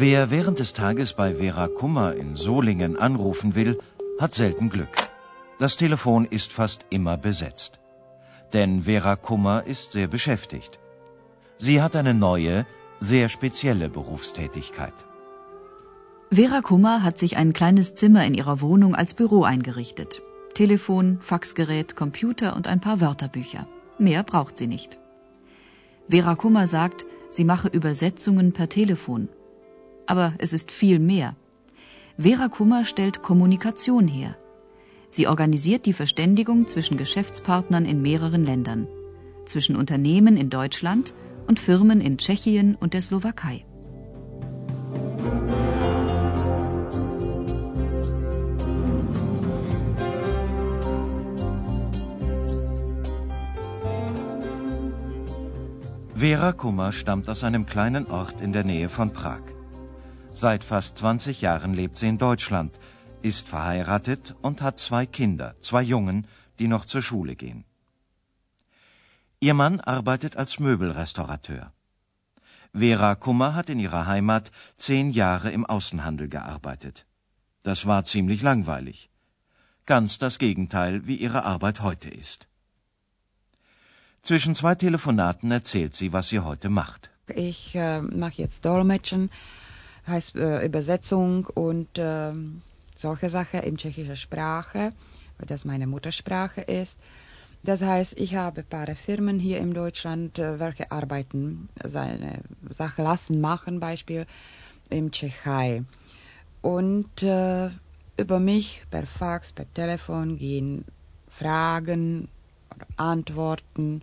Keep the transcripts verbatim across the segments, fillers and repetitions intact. Wer während des Tages bei Vera Kummer in Solingen anrufen will, hat selten Glück. Das Telefon ist fast immer besetzt. Denn Vera Kummer ist sehr beschäftigt. Sie hat eine neue, sehr spezielle Berufstätigkeit. Vera Kummer hat sich ein kleines Zimmer in ihrer Wohnung als Büro eingerichtet. Telefon, Faxgerät, Computer und ein paar Wörterbücher. Mehr braucht sie nicht. Vera Kummer sagt, sie mache Übersetzungen per Telefon. Aber es ist viel mehr. Vera Kummer stellt Kommunikation her. Sie organisiert die Verständigung zwischen Geschäftspartnern in mehreren Ländern, zwischen Unternehmen in Deutschland und Firmen in Tschechien und der Slowakei. Vera Kummer stammt aus einem kleinen Ort in der Nähe von Prag. Seit fast zwanzig Jahren lebt sie in Deutschland, ist verheiratet und hat zwei Kinder, zwei Jungen, die noch zur Schule gehen. Ihr Mann arbeitet als Möbelrestaurateur. Vera Kummer hat in ihrer Heimat zehn Jahre im Außenhandel gearbeitet. Das war ziemlich langweilig. Ganz das Gegenteil, wie ihre Arbeit heute ist. Zwischen zwei Telefonaten erzählt sie, was sie heute macht. Ich äh, mache jetzt Dolmetschen. Heißt äh, Übersetzung und äh, solche Sachen in tschechischer Sprache, weil das meine Muttersprache ist. Das heißt, ich habe ein paar Firmen hier in Deutschland, äh, welche arbeiten, seine Sache lassen, machen, Beispiel, in Tschechei. Und äh, über mich per Fax, per Telefon gehen Fragen oder Antworten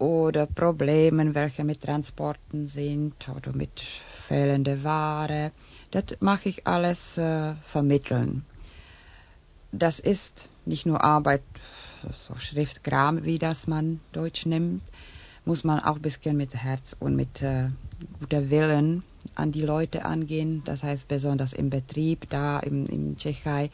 oder Probleme, welche mit Transporten sind oder mit fehlender Ware. Das mache ich alles äh, vermitteln. Das ist nicht nur Arbeit, so Schriftkram, wie das man Deutsch nimmt, muss man auch ein bisschen mit Herz und mit äh, guter Willen an die Leute angehen. Das heißt besonders im Betrieb, da in, in Tschechei,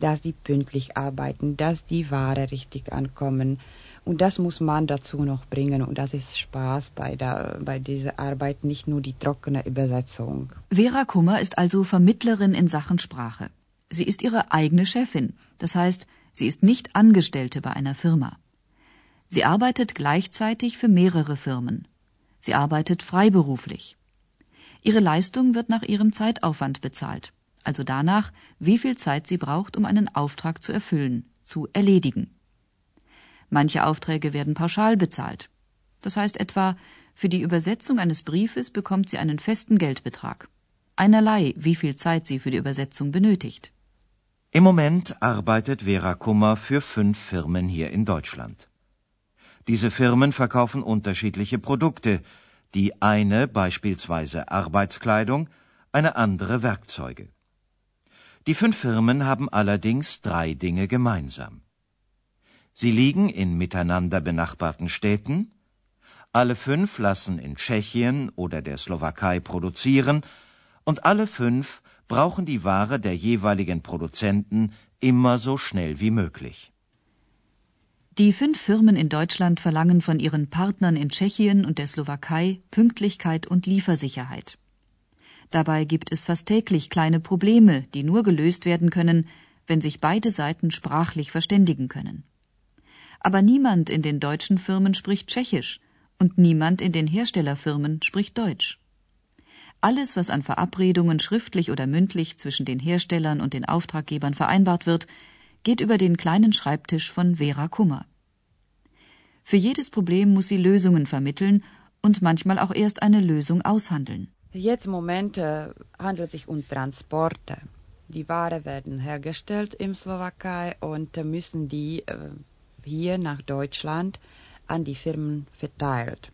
dass die pünktlich arbeiten, dass die Ware richtig ankommen. Und das muss man dazu noch bringen. Und das ist Spaß bei, der, bei dieser Arbeit, nicht nur die trockene Übersetzung. Vera Kummer ist also Vermittlerin in Sachen Sprache. Sie ist ihre eigene Chefin. Das heißt, sie ist nicht Angestellte bei einer Firma. Sie arbeitet gleichzeitig für mehrere Firmen. Sie arbeitet freiberuflich. Ihre Leistung wird nach ihrem Zeitaufwand bezahlt. Also danach, wie viel Zeit sie braucht, um einen Auftrag zu erfüllen, zu erledigen. Manche Aufträge werden pauschal bezahlt. Das heißt etwa, für die Übersetzung eines Briefes bekommt sie einen festen Geldbetrag. Einerlei, wie viel Zeit sie für die Übersetzung benötigt. Im Moment arbeitet Vera Kummer für fünf Firmen hier in Deutschland. Diese Firmen verkaufen unterschiedliche Produkte. Die eine beispielsweise Arbeitskleidung, eine andere Werkzeuge. Die fünf Firmen haben allerdings drei Dinge gemeinsam. Sie liegen in miteinander benachbarten Städten. Alle fünf lassen in Tschechien oder der Slowakei produzieren und alle fünf brauchen die Ware der jeweiligen Produzenten immer so schnell wie möglich. Die fünf Firmen in Deutschland verlangen von ihren Partnern in Tschechien und der Slowakei Pünktlichkeit und Liefersicherheit. Dabei gibt es fast täglich kleine Probleme, die nur gelöst werden können, wenn sich beide Seiten sprachlich verständigen können. Aber niemand in den deutschen Firmen spricht Tschechisch und niemand in den Herstellerfirmen spricht Deutsch. Alles, was an Verabredungen schriftlich oder mündlich zwischen den Herstellern und den Auftraggebern vereinbart wird, geht über den kleinen Schreibtisch von Vera Kummer. Für jedes Problem muss sie Lösungen vermitteln und manchmal auch erst eine Lösung aushandeln. Jetzt im Moment handelt es sich um Transporte. Die Ware werden hergestellt in Slowakei und müssen die hier nach Deutschland an die Firmen verteilt.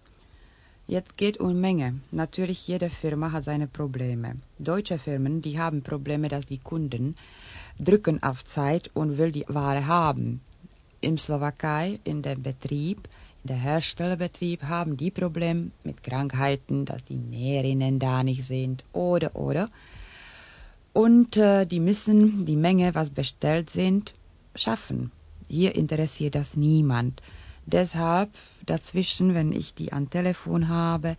Jetzt geht Unmenge. Natürlich, jede Firma hat seine Probleme. Deutsche Firmen, die haben Probleme, dass die Kunden drücken auf Zeit und will die Ware haben. In Slowakei, in dem Betrieb, in der Herstellerbetrieb, haben die Probleme mit Krankheiten, dass die Näherinnen da nicht sind oder, oder. Und äh, die müssen die Menge, was bestellt sind, schaffen. Hier interessiert das niemand. Deshalb dazwischen, wenn ich die am Telefon habe,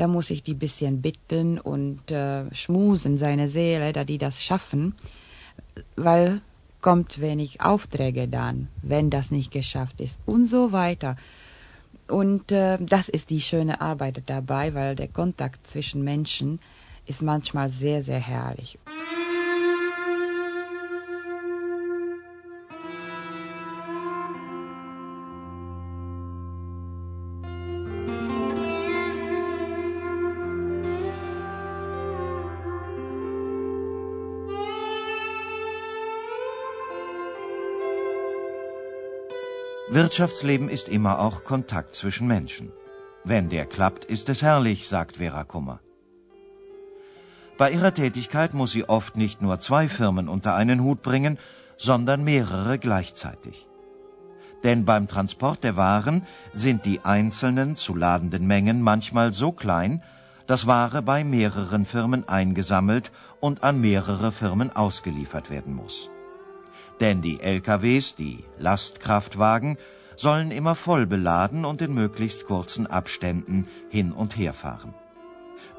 Da muss ich die bisschen bitten und äh, schmusen seine Seele, da die das schaffen, weil kommt wenig Aufträge dann, wenn das nicht geschafft ist und so weiter. Und äh, das ist die schöne Arbeit dabei, weil der Kontakt zwischen Menschen ist manchmal sehr, sehr herrlich. Wirtschaftsleben ist immer auch Kontakt zwischen Menschen. Wenn der klappt, ist es herrlich, sagt Vera Kummer. Bei ihrer Tätigkeit muss sie oft nicht nur zwei Firmen unter einen Hut bringen, sondern mehrere gleichzeitig. Denn beim Transport der Waren sind die einzelnen zu ladenden Mengen manchmal so klein, dass Ware bei mehreren Firmen eingesammelt und an mehrere Firmen ausgeliefert werden muss. Denn die L K Ws, die Lastkraftwagen, sollen immer voll beladen und in möglichst kurzen Abständen hin und her fahren.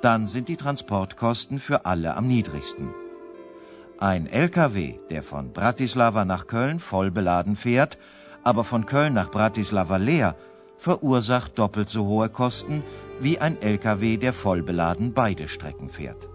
Dann sind die Transportkosten für alle am niedrigsten. Ein L K W, der von Bratislava nach Köln voll beladen fährt, aber von Köln nach Bratislava leer, verursacht doppelt so hohe Kosten wie ein L K W, der voll beladen beide Strecken fährt.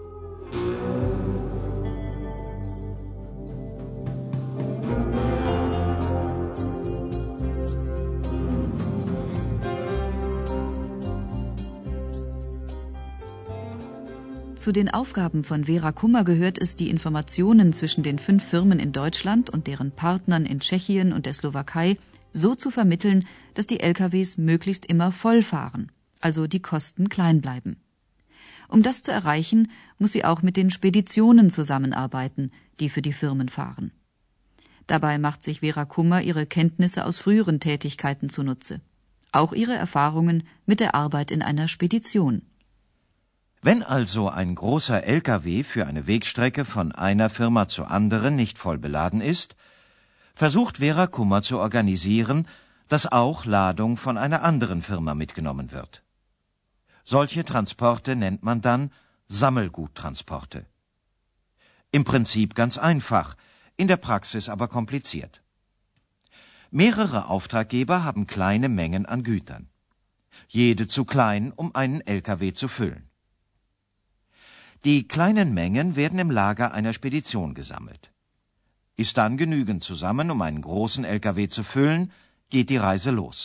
Zu den Aufgaben von Vera Kummer gehört es, die Informationen zwischen den fünf Firmen in Deutschland und deren Partnern in Tschechien und der Slowakei so zu vermitteln, dass die L K Ws möglichst immer voll fahren, also die Kosten klein bleiben. Um das zu erreichen, muss sie auch mit den Speditionen zusammenarbeiten, die für die Firmen fahren. Dabei macht sich Vera Kummer ihre Kenntnisse aus früheren Tätigkeiten zunutze, auch ihre Erfahrungen mit der Arbeit in einer Spedition. Wenn also ein großer L K W für eine Wegstrecke von einer Firma zur anderen nicht voll beladen ist, versucht Vera Kummer zu organisieren, dass auch Ladung von einer anderen Firma mitgenommen wird. Solche Transporte nennt man dann Sammelguttransporte. Im Prinzip ganz einfach, in der Praxis aber kompliziert. Mehrere Auftraggeber haben kleine Mengen an Gütern. Jede zu klein, um einen L K W zu füllen. Die kleinen Mengen werden im Lager einer Spedition gesammelt. Ist dann genügend zusammen, um einen großen L K W zu füllen, geht die Reise los.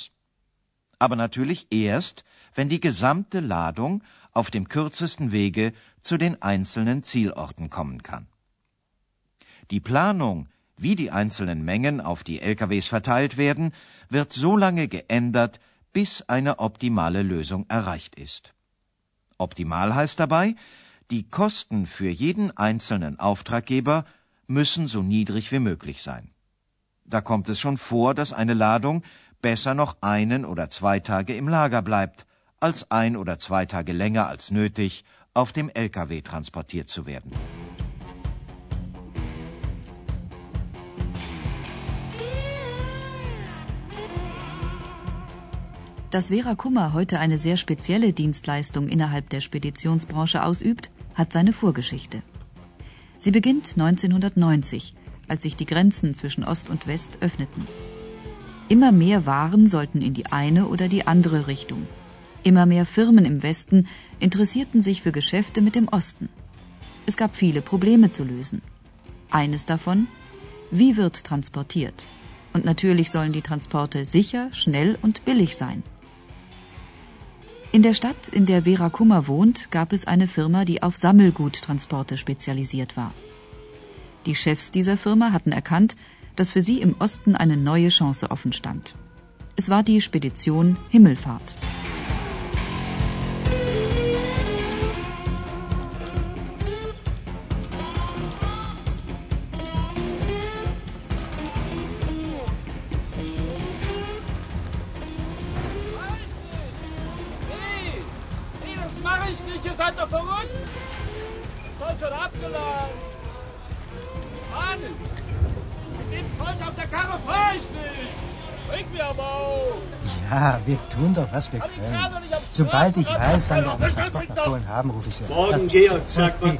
Aber natürlich erst, wenn die gesamte Ladung auf dem kürzesten Wege zu den einzelnen Zielorten kommen kann. Die Planung, wie die einzelnen Mengen auf die L K Ws verteilt werden, wird so lange geändert, bis eine optimale Lösung erreicht ist. Optimal heißt dabei, die Kosten für jeden einzelnen Auftraggeber müssen so niedrig wie möglich sein. Da kommt es schon vor, dass eine Ladung besser noch einen oder zwei Tage im Lager bleibt, als ein oder zwei Tage länger als nötig auf dem L K W transportiert zu werden. Dass Vera Kummer heute eine sehr spezielle Dienstleistung innerhalb der Speditionsbranche ausübt, hat seine Vorgeschichte. Sie beginnt neunzehnhundertneunzig, als sich die Grenzen zwischen Ost und West öffneten. Immer mehr Waren sollten in die eine oder die andere Richtung. Immer mehr Firmen im Westen interessierten sich für Geschäfte mit dem Osten. Es gab viele Probleme zu lösen. Eines davon: Wie wird transportiert? Und natürlich sollen die Transporte sicher, schnell und billig sein. In der Stadt, in der Vera Kummer wohnt, gab es eine Firma, die auf Sammelguttransporte spezialisiert war. Die Chefs dieser Firma hatten erkannt, dass für sie im Osten eine neue Chance offen stand. Es war die Spedition Himmelfahrt. Ja, wir tun doch, was wir können. Sobald ich weiß, wann wir einen Transport nach Polen haben, rufe ich Sie an. Morgen, Georg, sagt man.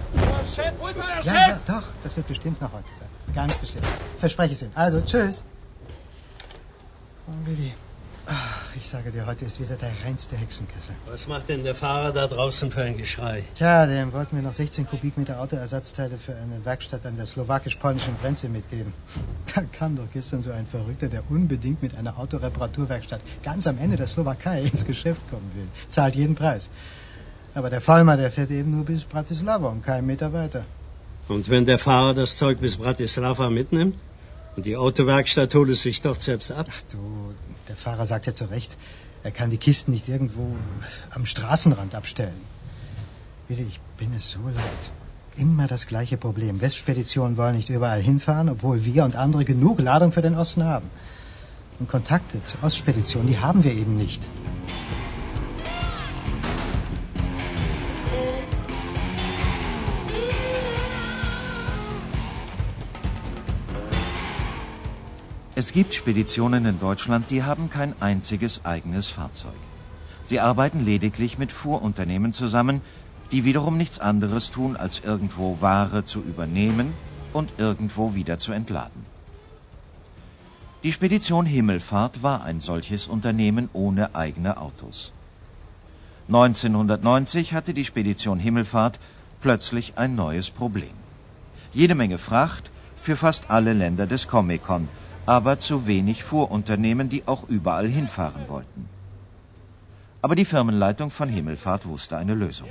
Ja, doch, das wird bestimmt noch heute sein. Ganz bestimmt. Verspreche es Ihnen. Also, tschüss. Oh, Willi. Ach, ich sage dir, heute ist wieder der reinste Hexenkessel. Was macht denn der Fahrer da draußen für ein Geschrei? Tja, dem wollten wir noch sechzehn Kubikmeter Autoersatzteile für eine Werkstatt an der slowakisch-polnischen Grenze mitgeben. Da kam doch gestern so ein Verrückter, der unbedingt mit einer Autoreparaturwerkstatt ganz am Ende der Slowakei ins Geschäft kommen will. Zahlt jeden Preis. Aber der Vollmer, der fährt eben nur bis Bratislava und keinen Meter weiter. Und wenn der Fahrer das Zeug bis Bratislava mitnimmt? Und die Autowerkstatt holt es sich doch selbst ab. Ach du, der Fahrer sagt ja zu Recht, er kann die Kisten nicht irgendwo am Straßenrand abstellen. Ich bin es so leid. Immer das gleiche Problem. Westspeditionen wollen nicht überall hinfahren, obwohl wir und andere genug Ladung für den Osten haben. Und Kontakte zu Ostspeditionen, die haben wir eben nicht. Es gibt Speditionen in Deutschland, die haben kein einziges eigenes Fahrzeug. Sie arbeiten lediglich mit Fuhrunternehmen zusammen, die wiederum nichts anderes tun, als irgendwo Ware zu übernehmen und irgendwo wieder zu entladen. Die Spedition Himmelfahrt war ein solches Unternehmen ohne eigene Autos. neunzehnhundertneunzig hatte die Spedition Himmelfahrt plötzlich ein neues Problem. Jede Menge Fracht für fast alle Länder des Comicon, aber zu wenig Fuhrunternehmen, die auch überall hinfahren wollten. Aber die Firmenleitung von Himmelfahrt wusste eine Lösung.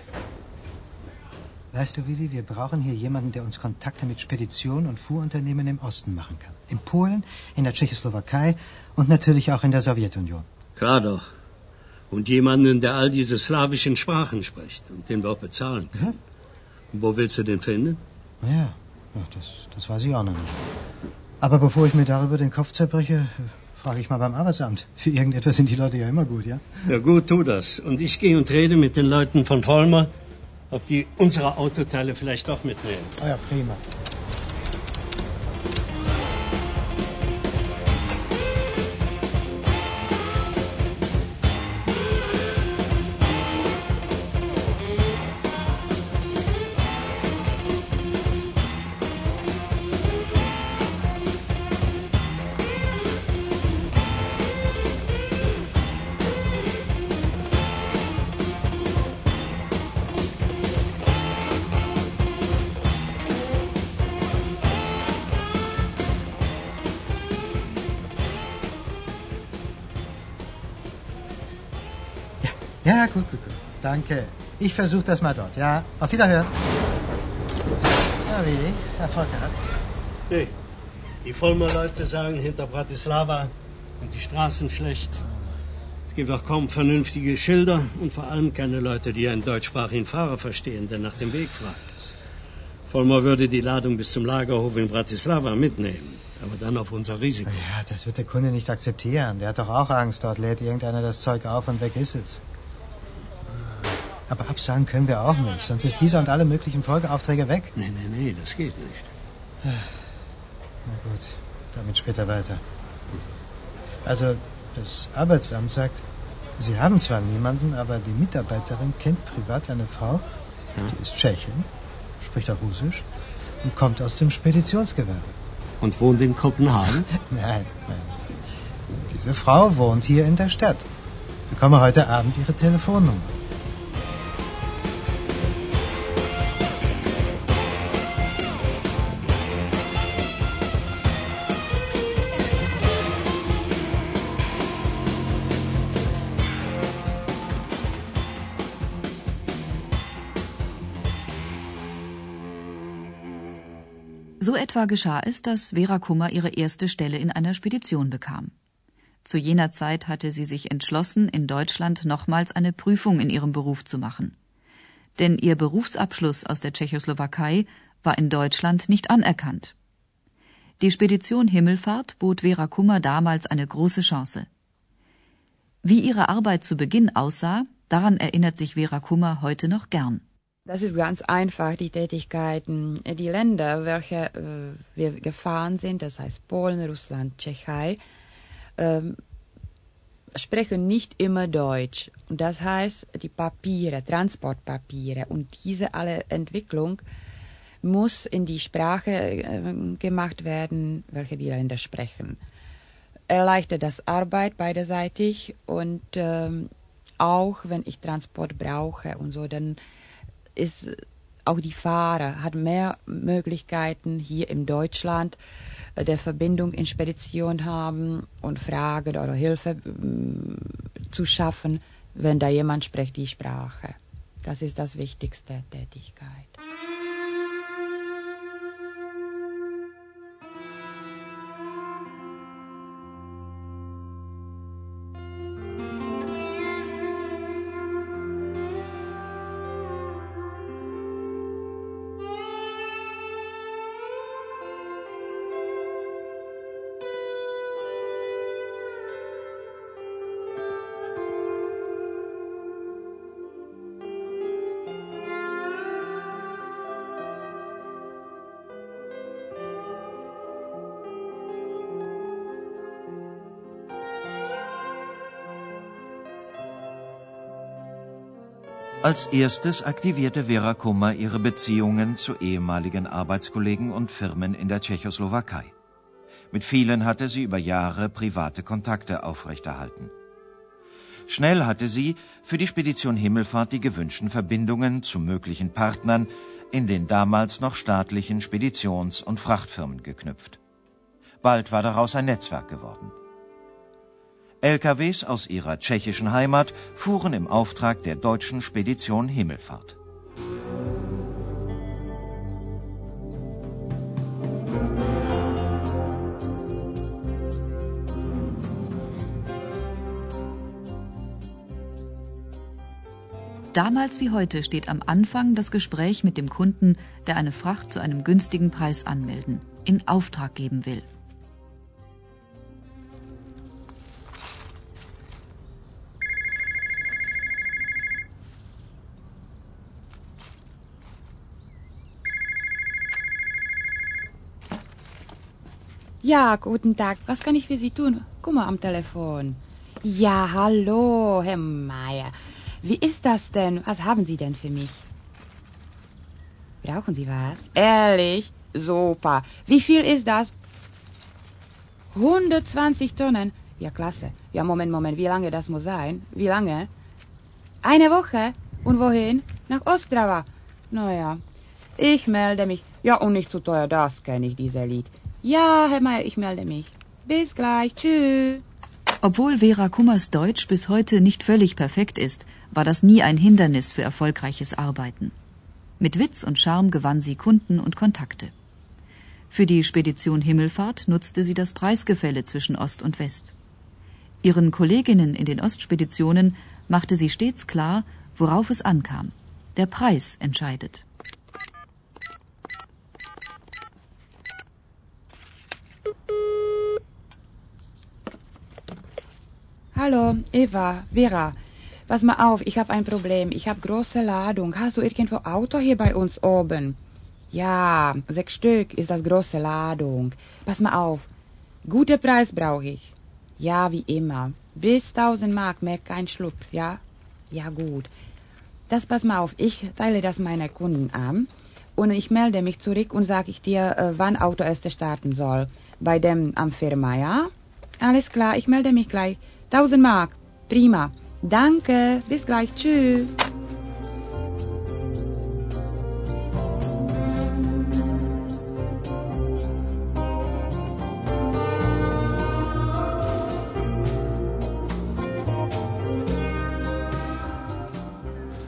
Weißt du, Willi, wir brauchen hier jemanden, der uns Kontakte mit Speditionen und Fuhrunternehmen im Osten machen kann. In Polen, in der Tschechoslowakei und natürlich auch in der Sowjetunion. Klar doch. Und jemanden, der all diese slawischen Sprachen spricht und den wir auch bezahlen können. Ja. Und wo willst du den finden? Ja, Ach, das, das weiß ich auch noch nicht. Aber bevor ich mir darüber den Kopf zerbreche, frage ich mal beim Arbeitsamt. Für irgendetwas sind die Leute ja immer gut, ja? Ja gut, tu das. Und ich gehe und rede mit den Leuten von Vollmer, ob die unsere Autoteile vielleicht auch mitnehmen. Ah ja, prima. Ja, gut, gut, gut. Danke. Ich versuche das mal dort, ja? Auf Wiederhören. Ja, Willi, Erfolg gehabt. Nee, die Vollmer-Leute sagen hinter Bratislava und die Straßen schlecht. Es gibt auch kaum vernünftige Schilder und vor allem keine Leute, die einen deutschsprachigen Fahrer verstehen, der nach dem Weg fragt. Vollmer würde die Ladung bis zum Lagerhof in Bratislava mitnehmen. Aber dann auf unser Risiko. Ja, das wird der Kunde nicht akzeptieren. Der hat doch auch Angst. Dort lädt irgendeiner das Zeug auf und weg ist es. Aber absagen können wir auch nicht, sonst ist dieser und alle möglichen Folgeaufträge weg. Nee, nee, nee, das geht nicht. Na gut, damit später weiter. Also, das Arbeitsamt sagt, Sie haben zwar niemanden, aber die Mitarbeiterin kennt privat eine Frau, die ist Tschechin, spricht auch Russisch und kommt aus dem Speditionsgewerbe. Und wohnt in Kopenhagen? Nein, nein. Diese Frau wohnt hier in der Stadt. Ich bekomme heute Abend ihre Telefonnummer. So etwa geschah es, dass Vera Kummer ihre erste Stelle in einer Spedition bekam. Zu jener Zeit hatte sie sich entschlossen, in Deutschland nochmals eine Prüfung in ihrem Beruf zu machen. Denn ihr Berufsabschluss aus der Tschechoslowakei war in Deutschland nicht anerkannt. Die Spedition Himmelfahrt bot Vera Kummer damals eine große Chance. Wie ihre Arbeit zu Beginn aussah, daran erinnert sich Vera Kummer heute noch gern. Das ist ganz einfach, die Tätigkeiten. Die Länder, welche äh, wir gefahren sind, das heißt Polen, Russland, Tschechei, ähm, sprechen nicht immer Deutsch. Und das heißt, die Papiere, Transportpapiere und diese alle Entwicklung muss in die Sprache äh, gemacht werden, welche die Länder sprechen. Erleichtert das Arbeit beiderseitig und ähm, auch wenn ich Transport brauche und so, dann ist auch die Fahrer hat mehr Möglichkeiten hier in Deutschland äh, der Verbindung in Spedition haben und Fragen oder Hilfe äh, zu schaffen, wenn da jemand spricht die Sprache. Das ist das wichtigste Tätigkeit. Als erstes aktivierte Vera Kummer ihre Beziehungen zu ehemaligen Arbeitskollegen und Firmen in der Tschechoslowakei. Mit vielen hatte sie über Jahre private Kontakte aufrechterhalten. Schnell hatte sie für die Spedition Himmelfahrt die gewünschten Verbindungen zu möglichen Partnern in den damals noch staatlichen Speditions- und Frachtfirmen geknüpft. Bald war daraus ein Netzwerk geworden. L K Ws aus ihrer tschechischen Heimat fuhren im Auftrag der deutschen Spedition Himmelfahrt. Damals wie heute steht am Anfang das Gespräch mit dem Kunden, der eine Fracht zu einem günstigen Preis anmelden, in Auftrag geben will. Ja, guten Tag. Was kann ich für Sie tun? Kummer am Telefon. Ja, hallo, Herr Meier. Wie ist das denn? Was haben Sie denn für mich? Brauchen Sie was? Ehrlich? Super. Wie viel ist das? hundertzwanzig Tonnen. Ja, klasse. Ja, Moment, Moment. Wie lange das muss sein? Wie lange? Eine Woche. Und wohin? Nach Ostrava. Naja, ich melde mich. Ja, und nicht zu teuer. Das kenne ich, dieser Lied. Ja, Herr Meier, ich melde mich. Bis gleich, tschüss. Obwohl Vera Kummers Deutsch bis heute nicht völlig perfekt ist, war das nie ein Hindernis für erfolgreiches Arbeiten. Mit Witz und Charme gewann sie Kunden und Kontakte. Für die Spedition Himmelfahrt nutzte sie das Preisgefälle zwischen Ost und West. Ihren Kolleginnen in den Ostspeditionen machte sie stets klar, worauf es ankam. Der Preis entscheidet. Hallo, Eva, Vera, pass mal auf, ich habe ein Problem, ich habe große Ladung. Hast du irgendwo Auto hier bei uns oben? Ja, sechs Stück ist das große Ladung. Pass mal auf, guter Preis brauche ich. Ja, wie immer, bis tausend Mark, mehr kein Schlupf, ja? Ja, gut. Das pass mal auf, ich teile das meiner Kunden an und ich melde mich zurück und sage ich dir, wann Auto erst starten soll. Bei dem am Firma, ja? Alles klar, ich melde mich gleich. Tausend Mark, prima. Danke, bis gleich, tschüss.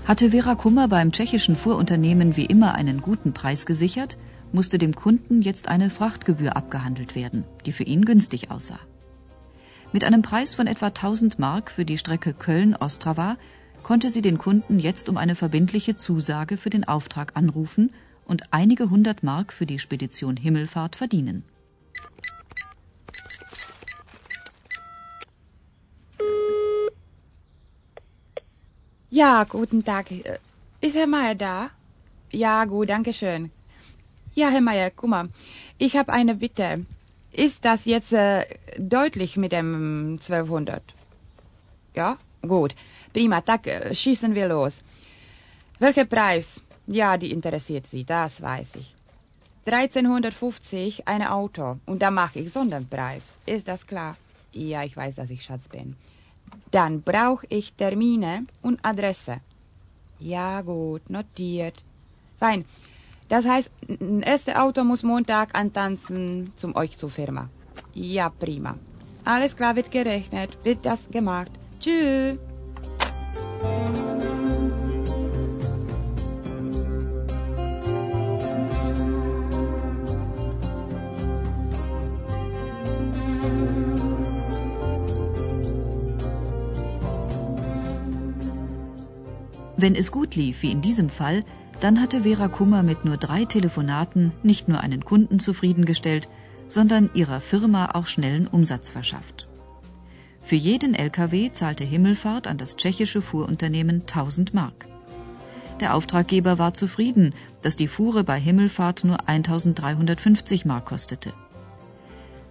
Hatte Vera Kummer beim tschechischen Fuhrunternehmen wie immer einen guten Preis gesichert, musste dem Kunden jetzt eine Frachtgebühr abgehandelt werden, die für ihn günstig aussah. Mit einem Preis von etwa tausend Mark für die Strecke Köln-Ostrava konnte sie den Kunden jetzt um eine verbindliche Zusage für den Auftrag anrufen und einige hundert Mark für die Spedition Himmelfahrt verdienen. Ja, guten Tag. Ist Herr Meier da? Ja, gut, danke schön. Ja, Herr Meier, guck mal, ich habe eine Bitte. Ist das jetzt äh, deutlich mit dem zwölfhundert? Ja, gut. Prima, tak, äh, schießen wir los. Welcher Preis? Ja, die interessiert Sie, das weiß ich. dreizehnhundertfünfzig, ein Auto. Und da mache ich Sonderpreis. Ist das klar? Ja, ich weiß, dass ich Schatz bin. Dann brauche ich Termine und Adresse. Ja, gut, notiert. Fein. Das heißt, das erste Auto muss Montag antanzen zum euch zur Firma. Ja, prima. Alles klar, wird gerechnet, wird das gemacht. Tschüss. Wenn es gut lief, wie in diesem Fall, dann hatte Vera Kummer mit nur drei Telefonaten nicht nur einen Kunden zufriedengestellt, sondern ihrer Firma auch schnellen Umsatz verschafft. Für jeden L K W zahlte Himmelfahrt an das tschechische Fuhrunternehmen tausend Mark. Der Auftraggeber war zufrieden, dass die Fuhre bei Himmelfahrt nur eintausenddreihundertfünfzig Mark kostete.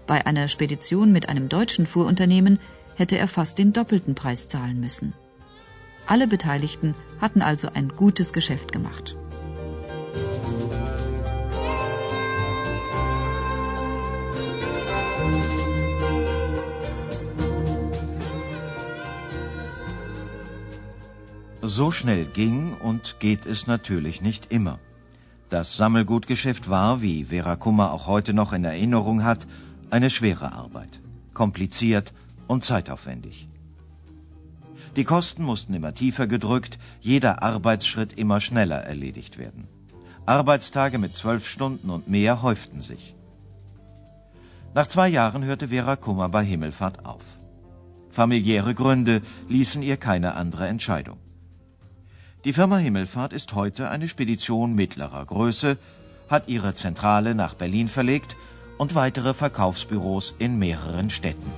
Bei einer Spedition mit einem deutschen Fuhrunternehmen hätte er fast den doppelten Preis zahlen müssen. Alle Beteiligten hatten also ein gutes Geschäft gemacht. So schnell ging und geht es natürlich nicht immer. Das Sammelgutgeschäft war, wie Vera Kummer auch heute noch in Erinnerung hat, eine schwere Arbeit, kompliziert und zeitaufwendig. Die Kosten mussten immer tiefer gedrückt, jeder Arbeitsschritt immer schneller erledigt werden. Arbeitstage mit zwölf Stunden und mehr häuften sich. Nach zwei Jahren hörte Vera Kummer bei Himmelfahrt auf. Familiäre Gründe ließen ihr keine andere Entscheidung. Die Firma Himmelfahrt ist heute eine Spedition mittlerer Größe, hat ihre Zentrale nach Berlin verlegt und weitere Verkaufsbüros in mehreren Städten.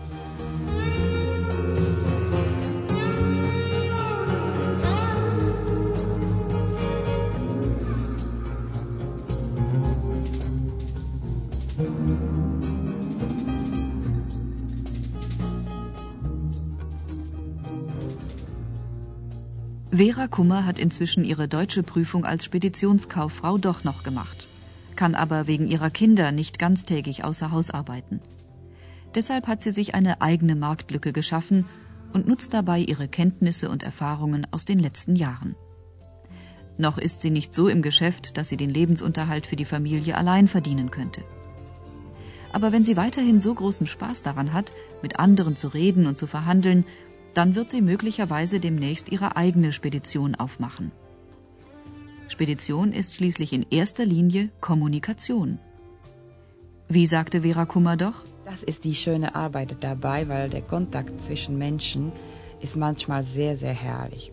Vera Kummer hat inzwischen ihre deutsche Prüfung als Speditionskauffrau doch noch gemacht, kann aber wegen ihrer Kinder nicht ganztägig außer Haus arbeiten. Deshalb hat sie sich eine eigene Marktlücke geschaffen und nutzt dabei ihre Kenntnisse und Erfahrungen aus den letzten Jahren. Noch ist sie nicht so im Geschäft, dass sie den Lebensunterhalt für die Familie allein verdienen könnte. Aber wenn sie weiterhin so großen Spaß daran hat, mit anderen zu reden und zu verhandeln, dann wird sie möglicherweise demnächst ihre eigene Spedition aufmachen. Spedition ist schließlich in erster Linie Kommunikation. Wie sagte Vera Kummer doch? Das ist die schöne Arbeit dabei, weil der Kontakt zwischen Menschen ist manchmal sehr, sehr herrlich.